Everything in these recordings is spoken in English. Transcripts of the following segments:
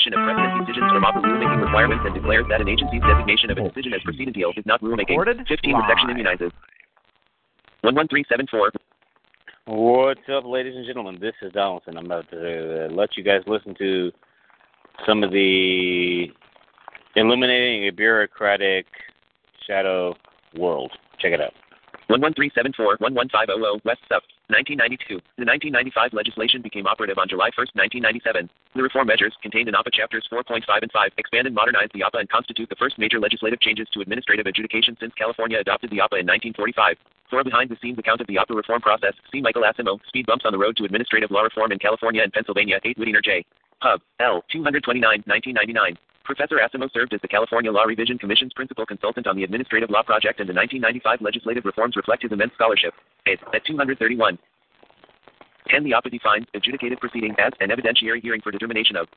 Of precedent decisions from office rulemaking requirements and declares that an agency's designation of a decision as precedent deal is not rulemaking. 15 with section immunizes. 11374. What's up, ladies and gentlemen? This is Donaldson. I'm about to let you guys listen to some of the Eliminating a Bureaucratic Shadow World. Check it out. 11374 11500 West Supp. 1992. The 1995 legislation became operative on July 1, 1997. The reform measures contained in APA Chapters 4.5 and 5 expand and modernize the APA and constitute the first major legislative changes to administrative adjudication since California adopted the APA in 1945. For a behind-the-scenes account of the APA reform process, see Michael Asimow, Speed Bumps on the Road to Administrative Law Reform in California and Pennsylvania, 8 Whittier J. Pub. L. 229, 1999. Professor Asimow served as the California Law Revision Commission's principal consultant on the Administrative Law Project, and the 1995 legislative reforms reflect his immense scholarship. At 231. 10. The APA defines adjudicative proceeding as an evidentiary hearing for determination of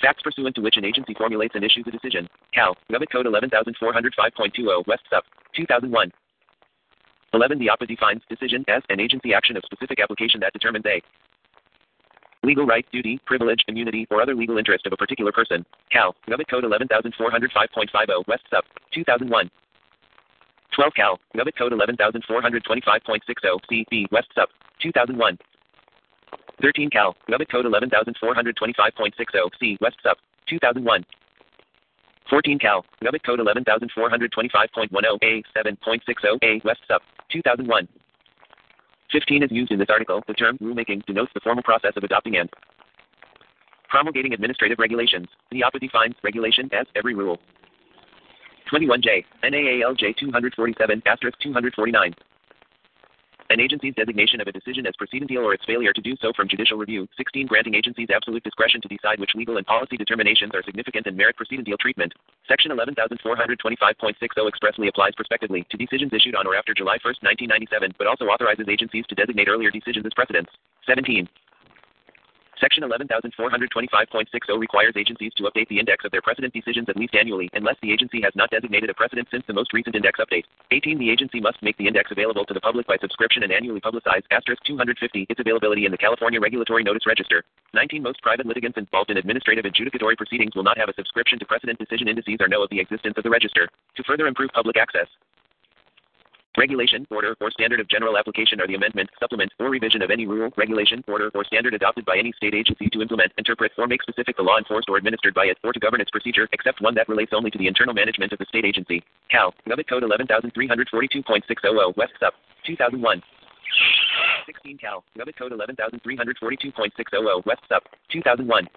facts pursuant to which an agency formulates and issues a decision. Cal. Gov. Code 11405.20 West Supp. 2001. 11. The APA defines decision as an agency action of specific application that determines a legal right, duty, privilege, immunity, or other legal interest of a particular person. Cal. Gov. Code 11405.50 West Supp. 2001. 12. Cal. Gov. Code 11425.60 CB West Supp. 2001. 13. Cal. Gov. Code 11425.60 C West Supp. 2001. 14. Cal. Gov. Code 11425.10 A 7.60 A West Supp. 2001. 15. As used in this article, the term rulemaking denotes the formal process of adopting and promulgating administrative regulations. The APA defines regulation as every rule. 21J. NAALJ 247-249. An agency's designation of a decision as precedent deal or its failure to do so from judicial review. 16. Granting agencies absolute discretion to decide which legal and policy determinations are significant and merit precedent deal treatment. Section 11425.60 expressly applies prospectively to decisions issued on or after July 1, 1997, but also authorizes agencies to designate earlier decisions as precedents. 17. Section 11425.60 requires agencies to update the index of their precedent decisions at least annually, unless the agency has not designated a precedent since the most recent index update. 18. The agency must make the index available to the public by subscription and annually publicize *250 its availability in the California Regulatory Notice Register. 19. Most private litigants involved in administrative adjudicatory proceedings will not have a subscription to precedent decision indices or know of the existence of the register. To further improve public access, regulation, order, or standard of general application are the amendment, supplement, or revision of any rule, regulation, order, or standard adopted by any state agency to implement, interpret, or make specific the law enforced or administered by it, or to govern its procedure, except one that relates only to the internal management of the state agency. Cal. Gov. Code 11342.600 West Supp. 2001. 16. Cal. Gov. Code 11342.600 West Supp. 2001.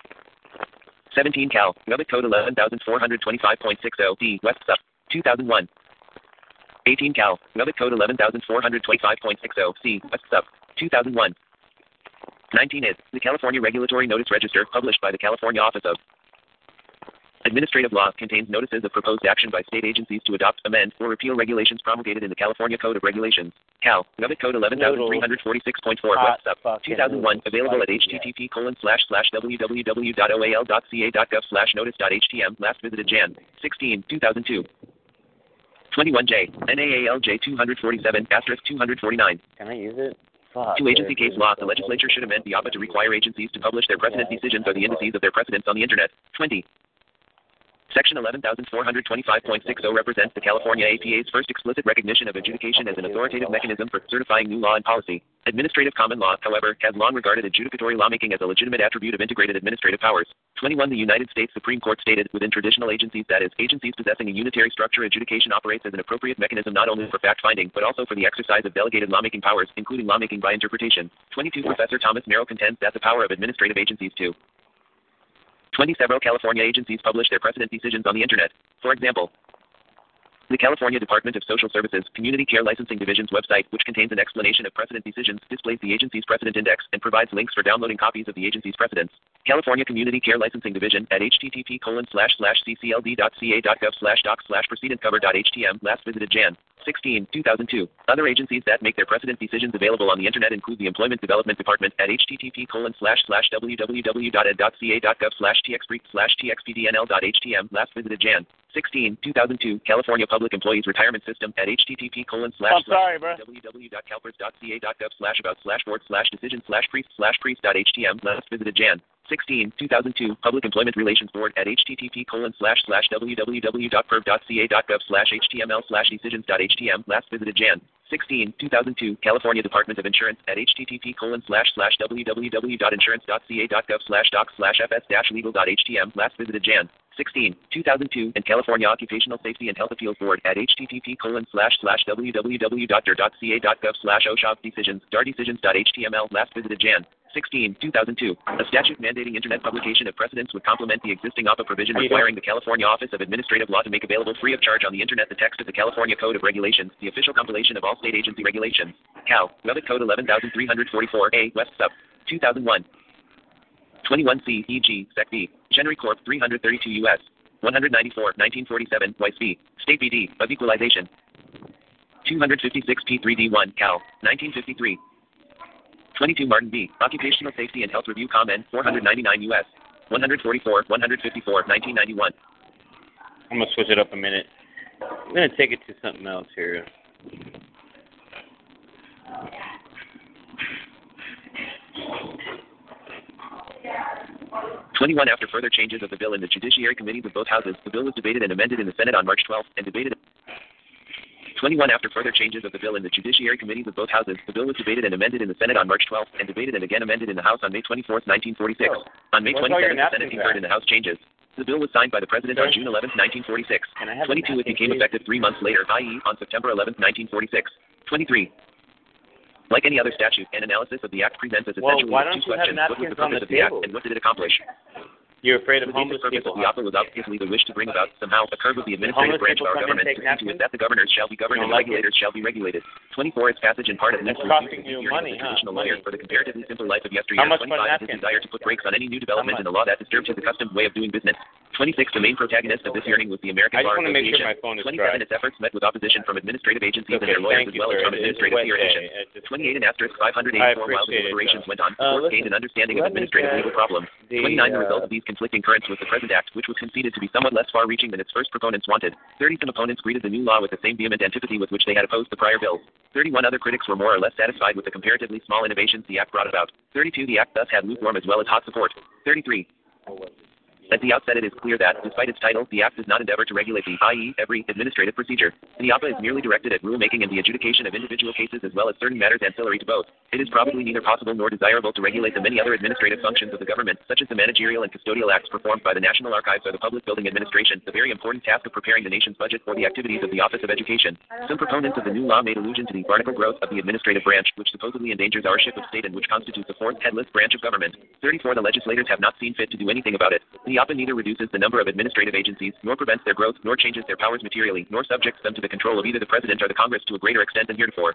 17. Cal. Gov. Code 11425.60 D West Supp. 2001. 18. Cal. Gov. Code 11425.60 C West Supp. 2001. 19. Is the California Regulatory Notice Register, published by the California Office of Administrative Law, contains notices of proposed action by state agencies to adopt, amend, or repeal regulations promulgated in the California Code of Regulations. Cal. Gov. Code 11346.4 West Supp. 2001. Available at http://www.oal.ca.gov/notice.htm. Last visited Jan. 16, 2002. 21J. NAALJ 247-249. Can I use it? To agency case law, the legislature should amend the APA to require agencies to publish their precedent decisions or the indices of their precedents on the Internet. 20. Section 11425.60 represents the California APA's first explicit recognition of adjudication as an authoritative mechanism for certifying new law and policy. Administrative common law, however, has long regarded adjudicatory lawmaking as a legitimate attribute of integrated administrative powers. 21. The United States Supreme Court stated, within traditional agencies, that is, agencies possessing a unitary structure, adjudication operates as an appropriate mechanism not only for fact-finding, but also for the exercise of delegated lawmaking powers, including lawmaking by interpretation. 22. Professor Thomas Merrill contends that the power of administrative agencies to 20. Several California agencies publish their precedent decisions on the Internet. For example, The California Department of Social Services Community Care Licensing Division's website, which contains an explanation of precedent decisions, displays the agency's precedent index, and provides links for downloading copies of the agency's precedents. California Community Care Licensing Division at http://ccld.ca.gov/docs/precedentcover.htm. Last visited Jan. 16, 2002. Other agencies that make their precedent decisions available on the Internet include the Employment Development Department at http://www.ed.ca.gov/txpdnl.htm. Last visited Jan. 16, 2002. California Public Employees Retirement System at http://www.calpers.ca.gov/about/board/decision/priest/priest.htm. Last visited Jan. 16, 2002, Public Employment Relations Board at http://www.perv.ca.gov/html/decisions.htm. Last visited Jan. 16, 2002, California Department of Insurance at http://www.insurance.ca.gov/docs/fs-legal.htm. Last visited Jan. 16, 2002, and California Occupational Safety and Health Appeals Board at http://www.dir.ca.gov/oshop-decisions.html. Last visited Jan. 16, 2002. A statute mandating Internet publication of precedents would complement the existing APA provision requiring the California Office of Administrative Law to make available free of charge on the Internet the text of the California Code of Regulations, the official compilation of all state agency regulations. Cal. Gov. Code 11344 A. West Supp. 2001. 21C, E.G., Sec. B. Genery Corp. 332 U.S. 194, 1947, Weiss v. State B.D. of Equalization. 256 P3D1, Cal. 1953. 22 Martin v. Occupational Safety and Health Review Com. N. 499 U.S. 144, 154, 1991. I'm going to switch it up a minute. I'm going to take it to something else here. After further changes of the bill in the Judiciary Committees of both houses, the bill was debated and amended in the Senate on March 12th and debated... 21. After further changes of the bill in the Judiciary Committees of both houses, the bill was debated and amended in the Senate on March 12th and debated and again amended in the House on May 24, 1946. On May 27th, the Senate concurred in the House changes. The bill was signed by the President on June 11, 1946. 22. It became effective 3 months later, i.e., on September 11, 1946. 23. Like any other statute, an analysis of the Act presents as essentially two questions. What was the purpose of the Act and what did it accomplish? You're afraid of homeless people. The offer was obviously the wish to bring about somehow a curve of the administrative branch of our government to see to it that the governors shall be governed and regulators shall be regulated. 24. Its passage in part of this refusing to hear the traditional lawyer for the comparatively simple life of yesteryear. 25. His desire to put brakes on any new development in the law that disturbs his accustomed way of doing business. 26. The main protagonist of this hearing was the American Bar Association. 27. Its efforts met with opposition from administrative agencies and their lawyers as well as from administrative theoreticians. 28. An asterisk 584 while the deliberations went on, the court gained an understanding of administrative legal problems. 29. The result of these conflicting currents with the present act, which was conceded to be somewhat less far-reaching than its first proponents wanted. 30. Some opponents greeted the new law with the same vehement antipathy with which they had opposed the prior bills. 31. Other critics were more or less satisfied with the comparatively small innovations the act brought about. 32. The act thus had lukewarm as well as hot support. 33. At the outset, it is clear that, despite its title, the Act does not endeavor to regulate the, i.e., every, administrative procedure. The APA is merely directed at rulemaking and the adjudication of individual cases as well as certain matters ancillary to both. It is probably neither possible nor desirable to regulate the many other administrative functions of the government, such as the managerial and custodial acts performed by the National Archives or the Public Building Administration, the very important task of preparing the nation's budget, or the activities of the Office of Education. Some proponents of the new law made allusion to the barnacle growth of the administrative branch, which supposedly endangers our ship of state and which constitutes the fourth headless branch of government. 34. The legislators have not seen fit to do anything about it. The APA neither reduces the number of administrative agencies, nor prevents their growth, nor changes their powers materially, nor subjects them to the control of either the President or the Congress to a greater extent than heretofore.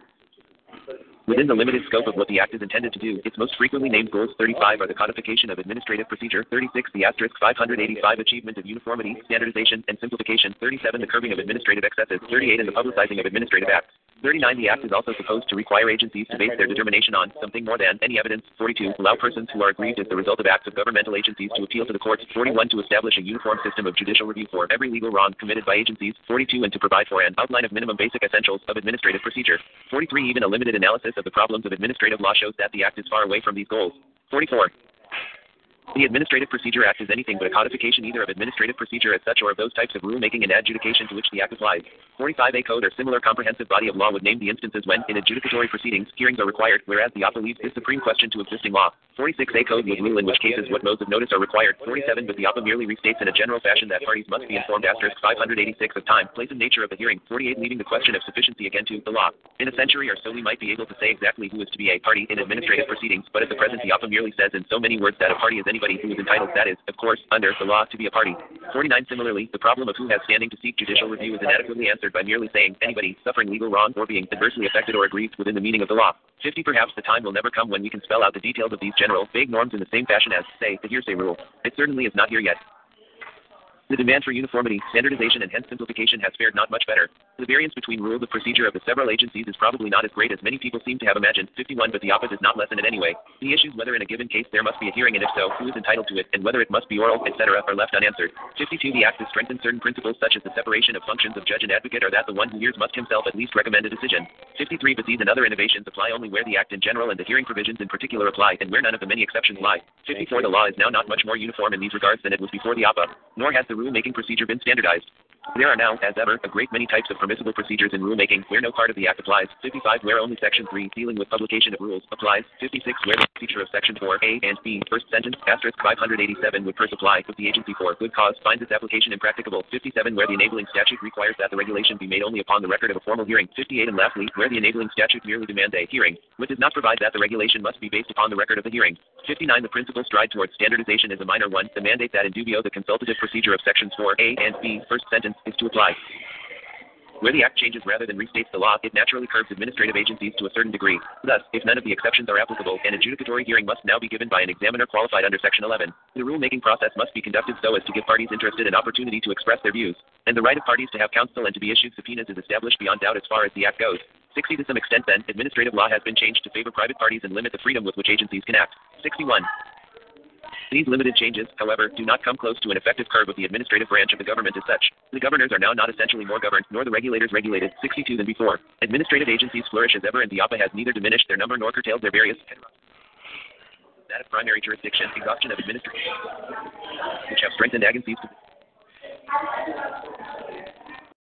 Within the limited scope of what the Act is intended to do, its most frequently named goals 35 are the codification of administrative procedure, 36 the asterisk 585 achievement of uniformity, standardization, and simplification, 37 the curbing of administrative excesses, 38 and the publicizing of administrative acts. 39 the Act is also supposed to require agencies to base their determination on something more than any evidence, 42 allow persons who are aggrieved as the result of acts of governmental agencies to appeal to the courts, 41 to establish a uniform system of judicial review for every legal wrong committed by agencies, 42 and to provide for an outline of minimum basic essentials of administrative procedure, 43 even a limited analysis of the problems of administrative law shows that the Act is far away from these goals. 44. The Administrative Procedure Act is anything but a codification either of administrative procedure as such or of those types of rulemaking and adjudication to which the Act applies. 45. A code or similar comprehensive body of law would name the instances when, in adjudicatory proceedings, hearings are required, whereas the APA leaves this supreme question to existing law. 46. A code would rule in which cases what modes of notice are required. 47. But the APA merely restates in a general fashion that parties must be informed asterisk 586 of time, place, and nature of the hearing. 48. Leaving the question of sufficiency again to the law. In a century or so we might be able to say exactly who is to be a party in administrative proceedings, but at the present the APA merely says in so many words that a party is any anybody who is entitled, that is, of course, under the law, to be a party. 49. Similarly, the problem of who has standing to seek judicial review is inadequately answered by merely saying anybody suffering legal wrong or being adversely affected or aggrieved within the meaning of the law. 50. Perhaps the time will never come when we can spell out the details of these general, vague norms in the same fashion as, say, the hearsay rule. It certainly is not here yet. The demand for uniformity, standardization, and hence simplification has fared not much better. The variance between rules of procedure of the several agencies is probably not as great as many people seem to have imagined. 51. But the opposite is not lessened in any way. The issues whether in a given case there must be a hearing, and if so, who is entitled to it, and whether it must be oral, etc., are left unanswered. 52. The Act has strengthened certain principles such as the separation of functions of judge and advocate, or that the one who hears must himself at least recommend a decision. 53. But these and other innovations apply only where the Act in general and the hearing provisions in particular apply, and where none of the many exceptions lie. 54. The law is now not much more uniform in these regards than it was before the APA, nor has the rule-making procedure been standardized. There are now, as ever, a great many types of permissible procedures in rulemaking, where no part of the Act applies. 55. Where only Section 3, dealing with publication of rules, applies. 56. Where the feature of Section 4A and B, first sentence, asterisk 587 would first apply, if the agency for good cause finds its application impracticable. 57. Where the enabling statute requires that the regulation be made only upon the record of a formal hearing. 58. And lastly, where the enabling statute merely demands a hearing, which does not provide that the regulation must be based upon the record of the hearing. 59. The principal stride towards standardization is a minor one. The mandate that in dubio the consultative procedure of Sections 4A and B, first sentence, is to apply. Where the Act changes rather than restates the law, it naturally curbs administrative agencies to a certain degree. Thus, if none of the exceptions are applicable, an adjudicatory hearing must now be given by an examiner qualified under Section 11. The rulemaking process must be conducted so as to give parties interested an opportunity to express their views, and the right of parties to have counsel and to be issued subpoenas is established beyond doubt as far as the Act goes. 60. To some extent, then, administrative law has been changed to favor private parties and limit the freedom with which agencies can act. 61. These limited changes, however, do not come close to an effective curb of the administrative branch of the government as such. The governors are now not essentially more governed, nor the regulators regulated, 62 than before. Administrative agencies flourish as ever, and the APA has neither diminished their number nor curtailed their various that of primary jurisdiction, exhaustion of administration, which have strengthened agencies.